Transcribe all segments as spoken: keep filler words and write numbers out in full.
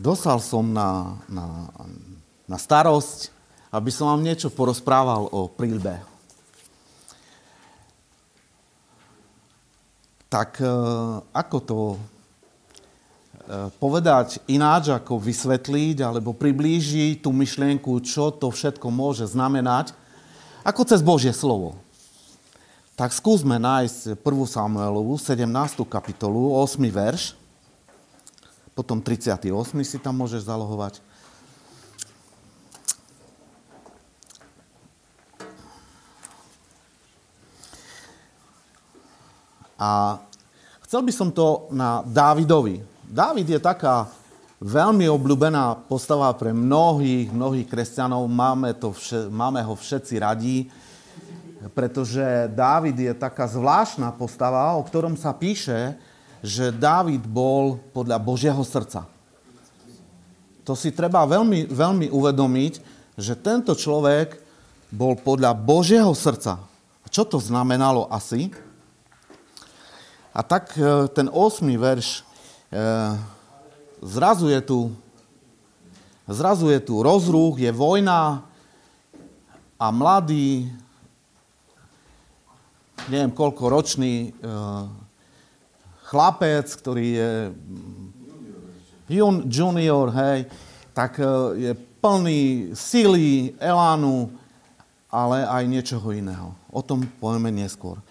Dostal som na, na, na starosť, aby som vám niečo porozprával o príľbe. Tak ako to povedať ináč, ako vysvetliť, alebo priblížiť tú myšlienku, čo to všetko môže znamenať, ako cez Božie slovo. Tak skúsme nájsť prvú Samuelovu, sedemnástu kapitolu, ôsmy verš. Potom tridsiaty ôsmy si tam môžeš zalohovať. A chcel by som to na Dávidovi. Dávid je taká veľmi obľúbená postava pre mnohých, mnohých kresťanov. Máme, to vše, máme ho všetci radi, pretože Dávid je taká zvláštna postava, o ktorom sa píše, že Dávid bol podľa Božieho srdca. To si treba veľmi, veľmi uvedomiť, že tento človek bol podľa Božieho srdca. Čo to znamenalo asi? A tak ten ôsmy verš, e, zrazu je tu, zrazu je tu rozruch, je vojna a mladý, neviem koľko ročný, e, chlapec, ktorý je junior, junior hej, tak je plný síly, elánu, ale aj niečoho iného. O tom povieme neskôr.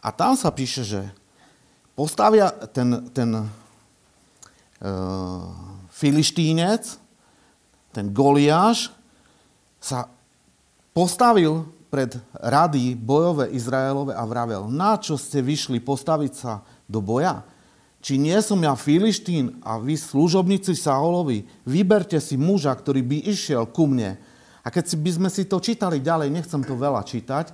A tam sa píše, že postavia ten, ten e, Filištínec, ten Goliáš, sa postavil pred rady bojové Izraelove a vravel, na čo ste vyšli postaviť sa do boja? Či nie som ja Filištín a vy služobníci Saulovi? Vyberte si muža, ktorý by išiel ku mne. A keď by sme si to čítali ďalej, nechcem to veľa čítať,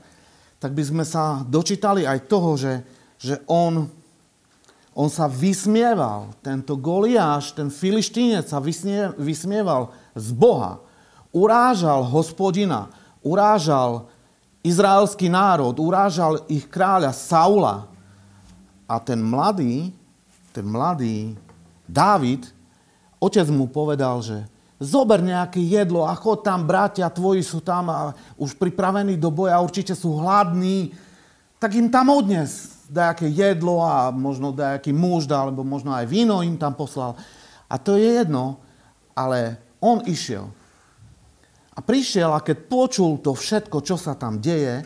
tak by sme sa dočítali aj toho, že, že on, on sa vysmieval. Tento Goliáš, ten Filištínec sa vysmieval z Boha. Urážal Hospodina, urážal izraelský národ, urážal ich kráľa Saula. A ten mladý, ten mladý Dávid, otec mu povedal, že zober nejaké jedlo a chod tam, bratia tvoji sú tam a už pripravení do boja, určite sú hladní, tak im tam odnes dajaké jedlo a možno dajaký muž, alebo možno aj víno im tam poslal. A to je jedno, ale on išiel. A prišiel a keď počul to všetko, čo sa tam deje,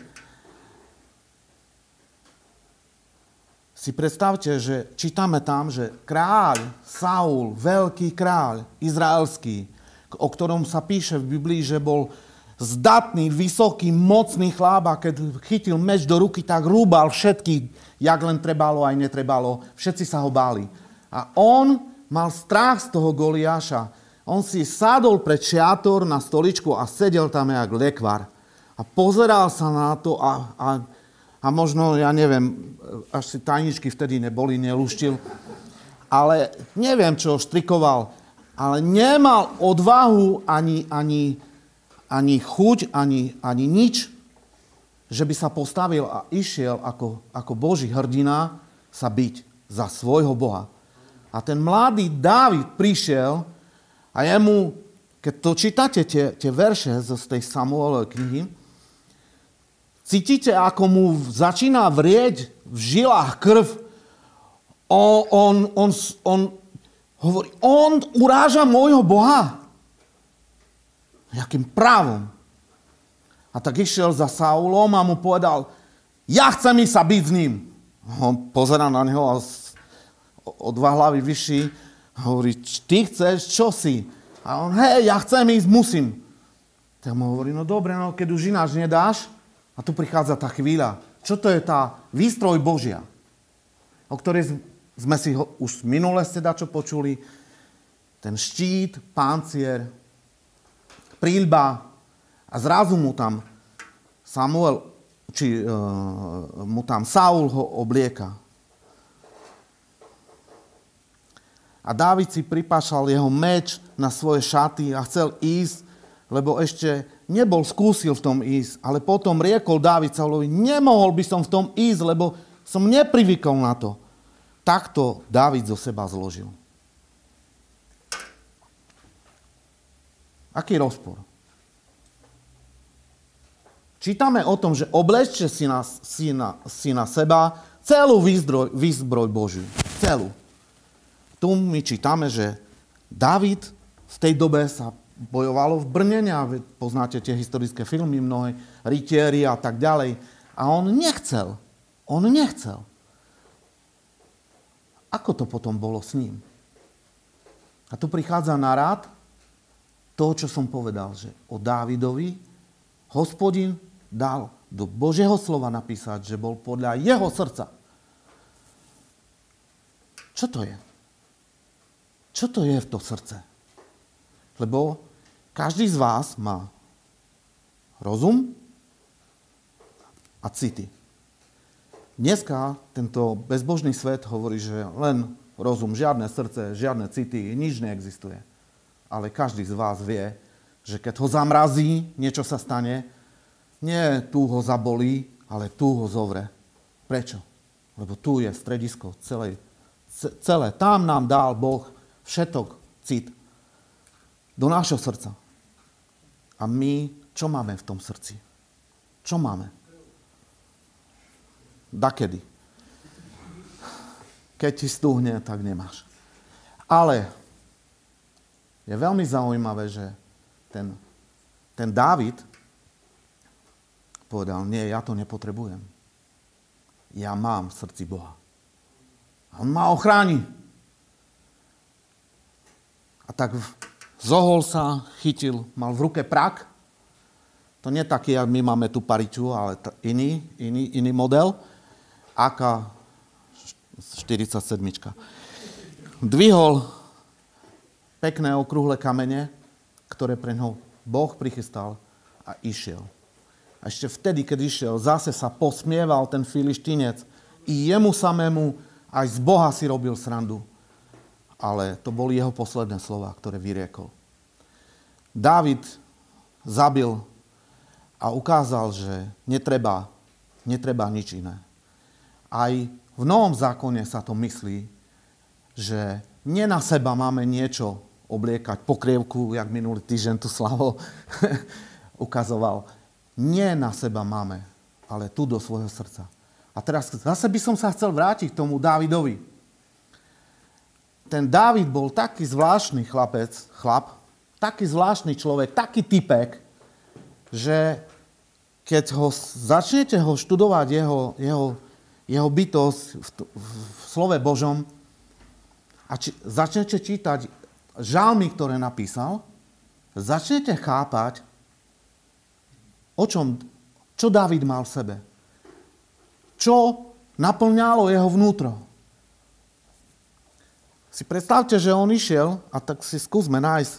si predstavte, že čítame tam, že kráľ Saul, veľký kráľ izraelský, o ktorom sa píše v Biblii, že bol zdatný, vysoký, mocný chlap a keď chytil meč do ruky, tak rúbal všetkých, jak len trebalo, aj netrebalo. Všetci sa ho báli. A on mal strach z toho Goliáša. On si sadol pred šiator na stoličku a sedel tam jak lekvar. A pozeral sa na to a... a A možno, ja neviem, až si tajničky vtedy neboli, neluštil. Ale neviem, čo štrikoval. Ale nemal odvahu ani, ani, ani chuť, ani, ani nič, že by sa postavil a išiel ako, ako Boží hrdina sa biť za svojho Boha. A ten mladý Dávid prišiel a jemu, keď to čítate tie, tie verše z tej Samuelovej knihy, cítite, ako mu začína vrieť v žilách krv. On, on, on, on hovorí, on uráža môjho Boha. Jakým právom? A tak išiel za Saulom a mu povedal, ja chcem ísť sa byť s ním. On pozerá na neho a o dva hlavy vyšší hovorí, ty chceš, čo si? A on, hej, ja chcem ísť, musím. Tak mu hovorí, no dobre, no keď už ináč nedáš. A tu prichádza tá chvíľa. Čo to je tá výstroj Božia, o ktorej sme si ho, už minule ste dačo počuli? Ten štít, páncier, príľba a zrazu mu tam Samuel, či e, mu tam Saul ho oblieka. A Dávid si pripášal jeho meč na svoje šaty a chcel ísť, lebo ešte nebol skúsil v tom ísť, ale potom riekol Dávid Saulovi, nemohol by som v tom ísť, lebo som neprivykol na to. Takto Dávid zo seba zložil. Aký rozpor? Čítame o tom, že oblečte si na, si na, si na seba celú výzbroj, výzbroj Božiu. Celú. Tu my čítame, že Dávid v tej dobe sa bojovalo v Brnene a poznáte tie historické filmy mnohé, rytieri a tak ďalej. A on nechcel. On nechcel. Ako to potom bolo s ním? A tu prichádza na rád to, čo som povedal, že o Dávidovi Hospodin dal do Božieho slova napísať, že bol podľa jeho srdca. Čo to je? Čo to je v to srdce? Lebo každý z vás má rozum a city. Dneska tento bezbožný svet hovorí, že len rozum, žiadne srdce, žiadne city, nič neexistuje. Ale každý z vás vie, že keď ho zamrazí, niečo sa stane, nie tu ho zabolí, ale tu ho zovre. Prečo? Lebo tu je stredisko celé. celé. Tam nám dal Boh všetok cit do nášho srdca. A my čo máme v tom srdci? Čo máme? Dakedy. Keď ti stúhne, tak nemáš. Ale je veľmi zaujímavé, že ten, ten Dávid povedal, nie, ja to nepotrebujem. Ja mám v srdci Boha. A on ma ochráni. A tak zohol sa, chytil, mal v ruke prak. To nie taký, jak my máme tu pariču, ale t- iný, iný, iný model. á ká štyridsaťsedem. Dvihol pekné okrúhle kamene, ktoré pre ňou Boh prichystal a išiel. A ešte vtedy, keď išiel, zase sa posmieval ten Filištínec. I jemu samému, aj z Boha si robil srandu. Ale to boli jeho posledné slova, ktoré vyriekol. Dávid zabil a ukázal, že netreba, netreba nič iné. Aj v Novom zákone sa to myslí, že nie na seba máme niečo obliekať, pokrievku, jak minulý týždeň tu Slavo ukazoval. Nie na seba máme, ale tu do svojho srdca. A teraz zase by som sa chcel vrátiť k tomu Dávidovi. Ten Dávid bol taký zvláštny chlapec, chlap, taký zvláštny človek, taký typek, že keď ho začnete ho študovať jeho, jeho jeho bytosť v, v, v slove Božom a či, začnete čítať žalmy, ktoré napísal, začnete chápať, o čom, čo Dávid mal v sebe. Čo naplňalo jeho vnútro. Si predstavte, že on išiel, a tak si skúsme nájsť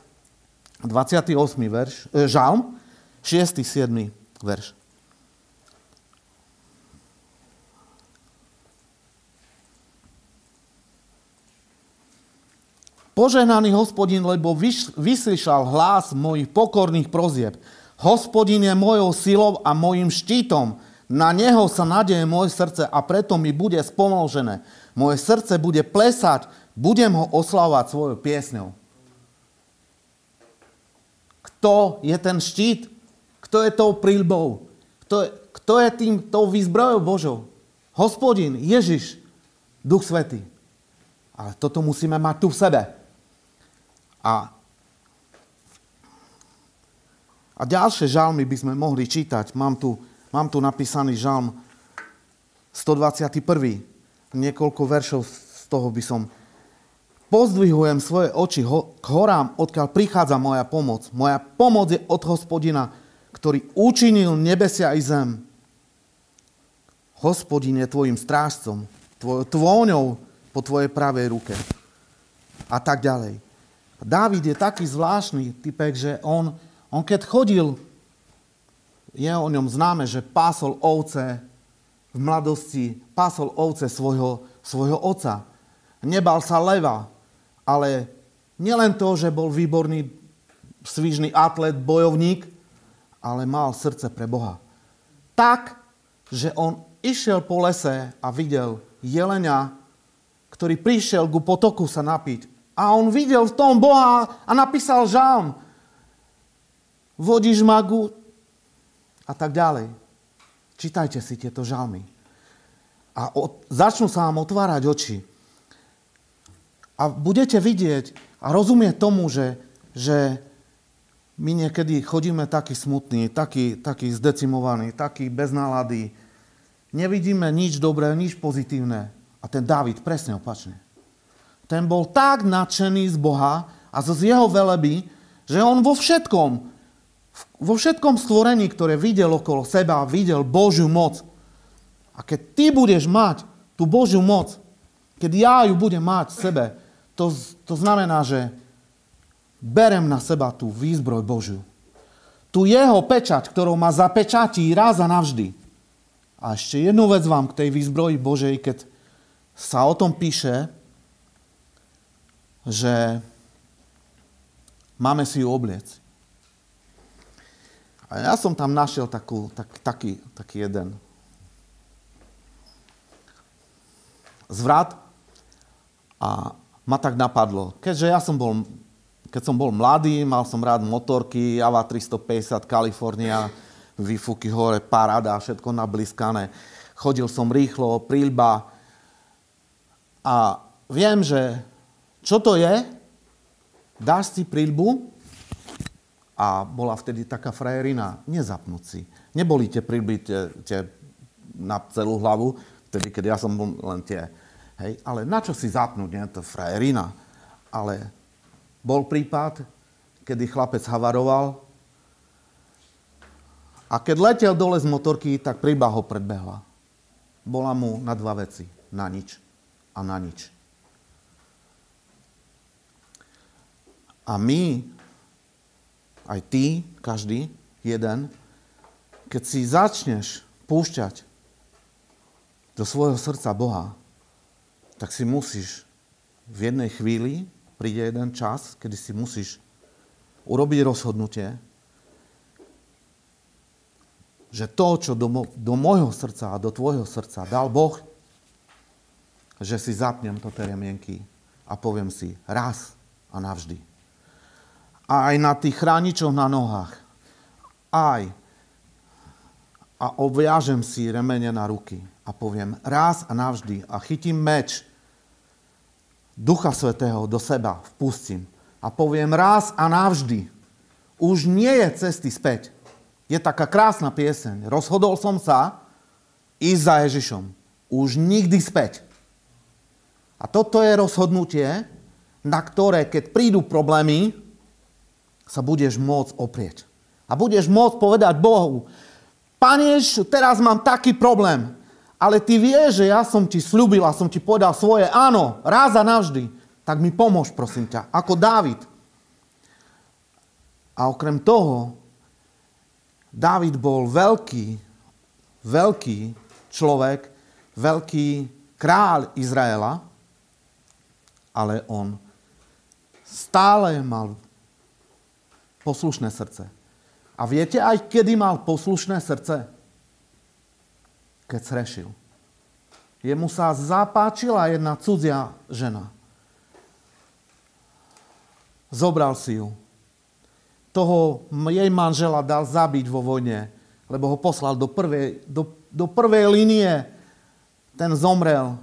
dvadsiaty ôsmy verš, e, žalm, šiesty siedmy verš. Požehnaný Hospodin, lebo vyslyšal hlas mojich pokorných prozieb. Hospodin je mojou silou a mojim štítom. Na neho sa nadeje moje srdce a preto mi bude spomôžené. Moje srdce bude plesať, budem ho oslavovať svojou piesňou. Kto je ten štít? Kto je tou príľbou? Kto je, kto je tým, tou výzbrojou Božou? Hospodin, Ježiš, Duch Svätý. Ale toto musíme mať tu v sebe. A, a ďalšie žalmy by sme mohli čítať. Mám tu, mám tu napísaný žalm stodvadsiaty prvý. Niekoľko veršov z toho by som... Pozdvihujem svoje oči ho- k horám, odkiaľ prichádza moja pomoc. Moja pomoc je od Hospodina, ktorý učinil nebesia i zem. Hospodin je tvojim strážcom, tvojou tvôňou po tvojej pravej ruke. A tak ďalej. Dávid je taký zvláštny typek, že on, on keď chodil, je o ňom známe, že pásol ovce v mladosti, pásol ovce svojho, svojho otca. Nebal sa leva, ale nielen to, že bol výborný svižný atlet, bojovník, ale mal srdce pre Boha. Tak, že on išiel po lese a videl jelenia, ktorý prišiel ku potoku sa napiť. A on videl v tom Boha a napísal žalm. vodíš magu a tak ďalej. Čítajte si tieto žalmy. A od, začnú sa vám otvárať oči. A budete vidieť a rozumieť tomu, že, že my niekedy chodíme taký smutný, taký, taký zdecimovaný, taký bez nálady. Nevidíme nič dobré, nič pozitívne. A ten Dávid presne opačne. Ten bol tak nadšený z Boha a z jeho veleby, že on vo všetkom, vo všetkom stvorení, ktoré videl okolo seba, videl Božiu moc. A keď ty budeš mať tú Božiu moc, keď ja ju budem mať v sebe, to, to znamená, že berem na seba tú výzbroj Božiu. Tú jeho pečať, ktorou ma zapečatí raz a navždy. A ešte jednu vec vám k tej výzbroji Božej, keď sa o tom píše, že máme si ju obliecť. A ja som tam našiel takú, tak, taký, taký jeden zvrat a ma tak napadlo. Keďže ja som bol, keď som bol mladý, mal som rád motorky, Jawa tristopäťdesiat, Kalifornia, výfuky hore, paráda, všetko nabliskané. Chodil som rýchlo, príľba a viem, že čo to je? Dáš si príľbu a bola vtedy taká frajerina, nezapnúť si. Neboli tie príľby tie, tie na celú hlavu, vtedy, keď ja som bol len tie, hej, ale na čo si zapnúť, nie, to frajerina. Ale bol prípad, kedy chlapec havaroval a keď letel dole z motorky, tak príba ho predbehla. Bola mu na dva veci, na nič a na nič. A my, aj ty, každý, jeden, keď si začneš púšťať do svojho srdca Boha, tak si musíš v jednej chvíli, príde jeden čas, kedy si musíš urobiť rozhodnutie, že to, čo do, mo- do môjho srdca a do tvojho srdca dal Boh, že si zapnem toto remienky a poviem si raz a navždy. A aj na tých chráničoch na nohách. Aj. A obviažem si remene na ruky. A poviem raz a navždy a chytím meč Ducha Svätého do seba, vpustím a poviem raz a navždy. Už nie je cesty späť. Je taká krásna pieseň. Rozhodol som sa ísť za Ježišom. Už nikdy späť. A toto je rozhodnutie, na ktoré, keď prídu problémy, sa budeš môcť oprieť. A budeš môcť povedať Bohu, Pane, teraz mám taký problém. Ale ty vieš, že ja som ti sľúbil a som ti povedal svoje áno, raz a navždy. Tak mi pomôž, prosím ťa, ako Dávid. A okrem toho, Dávid bol veľký, veľký človek, veľký kráľ Izraela, ale on stále mal poslušné srdce. A viete aj, kedy mal poslušné srdce? Keď srešil. Jemu sa zapáčila jedna cudzia žena. Zobral si ju. Toho jej manžela dal zabiť vo vojne, lebo ho poslal do prvej, do, do prvej línie. Ten zomrel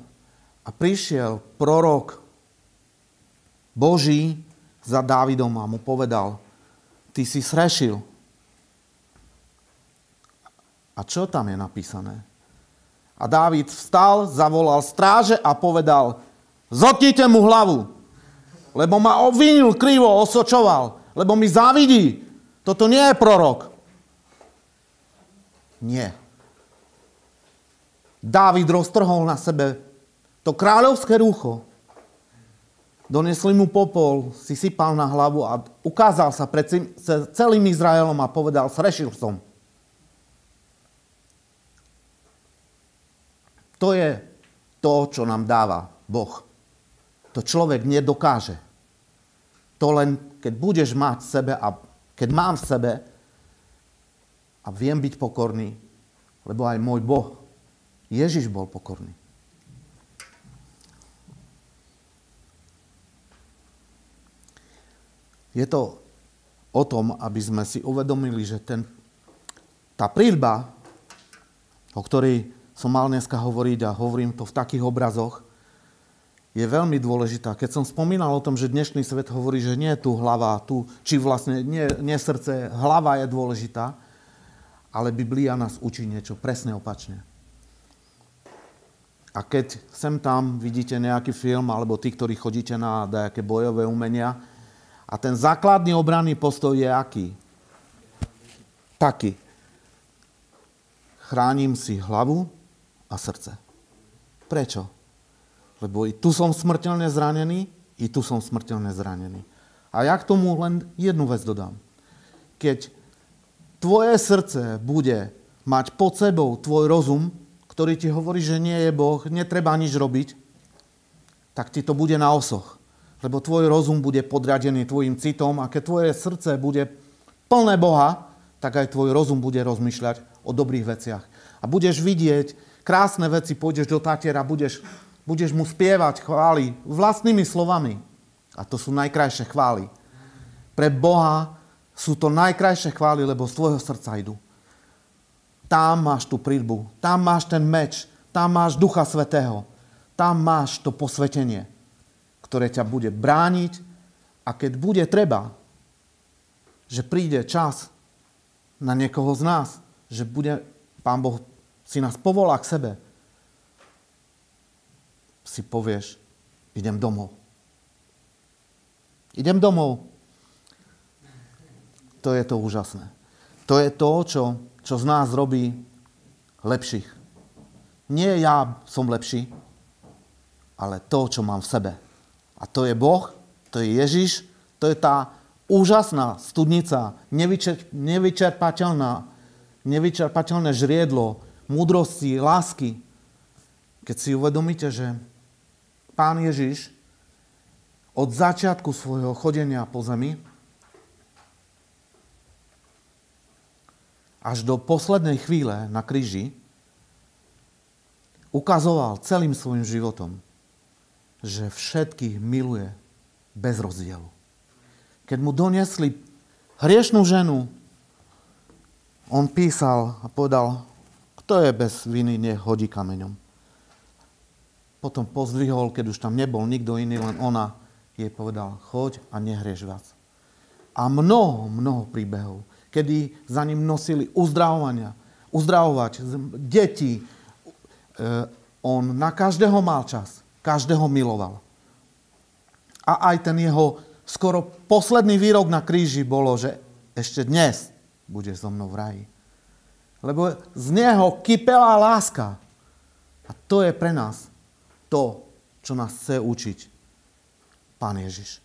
a prišiel prorok Boží za Dávidom a mu povedal, ty si srešil. A čo tam je napísané? A Dávid vstal, zavolal stráže a povedal, zotnite mu hlavu, lebo ma obvinil krivo, osočoval, lebo mi závidí. Toto nie je prorok. Nie. Dávid roztrhol na sebe to kráľovské rucho. Donesli mu popol, si sypal na hlavu a ukázal sa pred celým Izraelom a povedal, srešil som. To je to, čo nám dáva Boh. To človek nedokáže. To len, keď budeš mať v sebe a keď mám v sebe a viem byť pokorný, lebo aj môj Boh, Ježiš bol pokorný. Je to o tom, aby sme si uvedomili, že ten, tá príľba, o ktorej som mal dneska hovoriť a hovorím to v takých obrazoch, je veľmi dôležitá. Keď som spomínal o tom, že dnešný svet hovorí, že nie je tu hlava, tu, či vlastne nie, nie srdce, hlava je dôležitá, ale Biblia nás učí niečo presne opačne. A keď sem tam vidíte nejaký film, alebo tí, ktorí chodíte na nejaké bojové umenia, a ten základný obranný postoj je aký? Taký. Chránim si hlavu a srdce. Prečo? Lebo i tu som smrteľne zranený, i tu som smrteľne zranený. A ja k tomu len jednu vec dodám. Keď tvoje srdce bude mať pod sebou tvoj rozum, ktorý ti hovorí, že nie je Boh, netreba nič robiť, tak ti to bude na osoch. Lebo tvoj rozum bude podriadený tvojim citom a keď tvoje srdce bude plné Boha, tak aj tvoj rozum bude rozmýšľať o dobrých veciach. A budeš vidieť krásne veci, pôjdeš do tatiera, budeš, budeš mu spievať chvály vlastnými slovami. A to sú najkrajšie chvály. Pre Boha sú to najkrajšie chvály, lebo z tvojho srdca idú. Tam máš tú príľbu, tam máš ten meč, tam máš Ducha Svätého, tam máš to posvetenie, ktoré ťa bude brániť a keď bude treba, že príde čas na niekoho z nás, že bude, Pán Boh si nás povolá k sebe, si povieš, idem domov. Idem domov. To je to úžasné. To je to, čo čo z nás robí lepších. Nie ja som lepší, ale to, čo mám v sebe. A to je Boh, to je Ježiš, to je tá úžasná studnica, nevyčer, nevyčerpateľná, nevyčerpateľné žriedlo, múdrosti, lásky. Keď si uvedomíte, že Pán Ježiš od začiatku svojho chodenia po zemi až do poslednej chvíle na kríži ukazoval celým svojim životom, že všetkých miluje bez rozdielu. Keď mu doniesli hriešnú ženu, on písal a povedal, kto je bez viny, nech hodí kameňom. Potom pozdvihol, keď už tam nebol nikto iný, len ona, jej povedal, choď a nehrieš viac. A mnoho, mnoho príbehov, kedy za ním nosili uzdravovania, uzdravovať deti. E, on na každého mal čas, každého miloval. A aj ten jeho skoro posledný výrok na kríži bolo, že ešte dnes budeš so mnou v raji. Lebo z neho kypela láska. A to je pre nás to, čo nás chce učiť Pán Ježiš.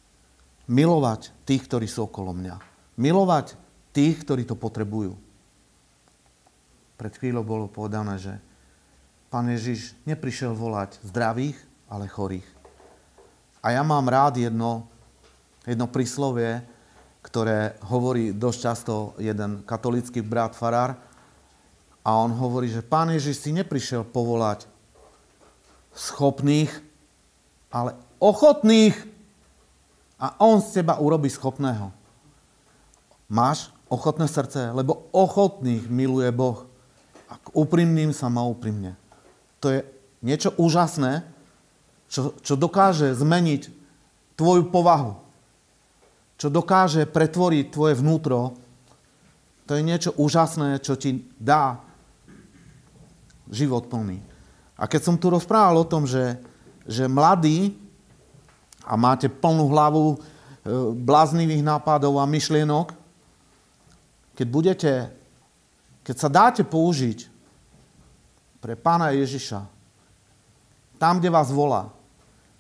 Milovať tých, ktorí sú okolo mňa. Milovať tých, ktorí to potrebujú. Pred chvíľou bolo povedané, že Pán Ježiš neprišiel volať zdravých, ale chorých. A ja mám rád jedno, jedno príslovie, ktoré hovorí dosť často jeden katolícky brat farár. A on hovorí, že Pán Ježiš si neprišiel povolať schopných, ale ochotných. A on z teba urobí schopného. Máš ochotné srdce, lebo ochotných miluje Boh. A k úprimným sa má úprimne. To je niečo úžasné, čo, čo dokáže zmeniť tvoju povahu. Čo dokáže pretvoriť tvoje vnútro. To je niečo úžasné, čo ti dá život plný. A keď som tu rozprával o tom, že, že mladí a máte plnú hlavu bláznivých nápadov a myšlienok, Keď budete, keď sa dáte použiť pre Pána Ježiša, tam, kde vás volá,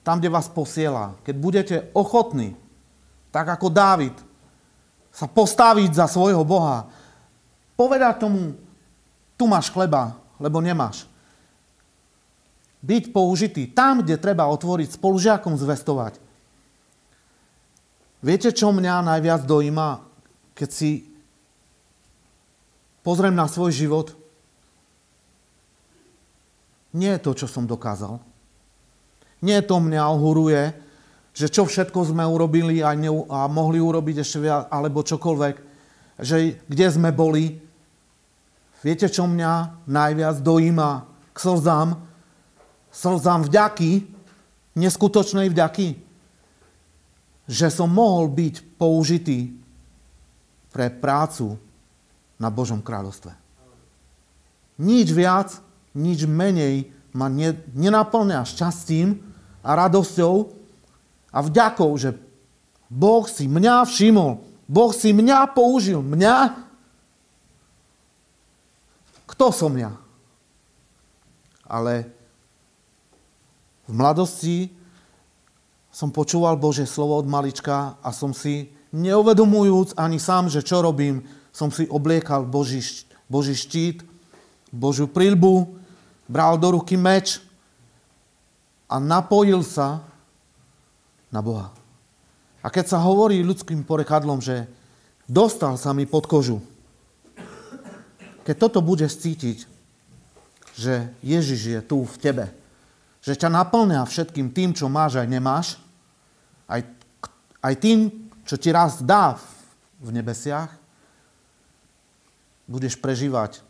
tam, kde vás posiela, keď budete ochotní, tak ako Dávid, sa postaviť za svojho Boha, povedať tomu, tu máš chleba, lebo nemáš. Byť použitý tam, kde treba otvoriť, spolužiakom zvestovať. Viete, čo mňa najviac dojíma, keď si pozriem na svoj život. Nie je to, čo som dokázal. Nie to mňa ohuruje, Že čo všetko sme urobili a, ne, a mohli urobiť ešte viac, alebo čokoľvek. Že kde sme boli. Viete, čo mňa najviac dojíma k slzám? Slzám vďaky, neskutočnej vďaky. Že som mohol byť použitý pre prácu na Božom kráľovstve. Nič viac, nič menej ma ne, nenaplňa šťastím a radosťou a vďakou, že Boh si mňa všimol, Boh si mňa použil, mňa. Kto som ja? Ale v mladosti som počúval Božie slovo od malička a som si, neuvedomujúc ani sám, že čo robím, som si obliekal Boží, Boží štít, Božiu príľbu, bral do ruky meč a napojil sa na Boha. A keď sa hovorí ľudským porekadlom, že dostal sa mi pod kožu, keď toto budeš cítiť, že Ježiš je tu v tebe, že ťa naplňa všetkým tým, čo máš aj nemáš, aj, aj tým, čo ti raz dá v nebesiach, budeš prežívať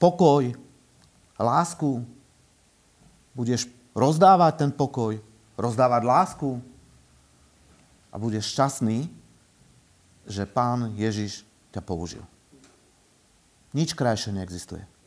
pokoj, lásku, budeš rozdávať ten pokoj, rozdávať lásku a budeš šťastný, že Pán Ježiš ťa použil. Nič krajšie neexistuje.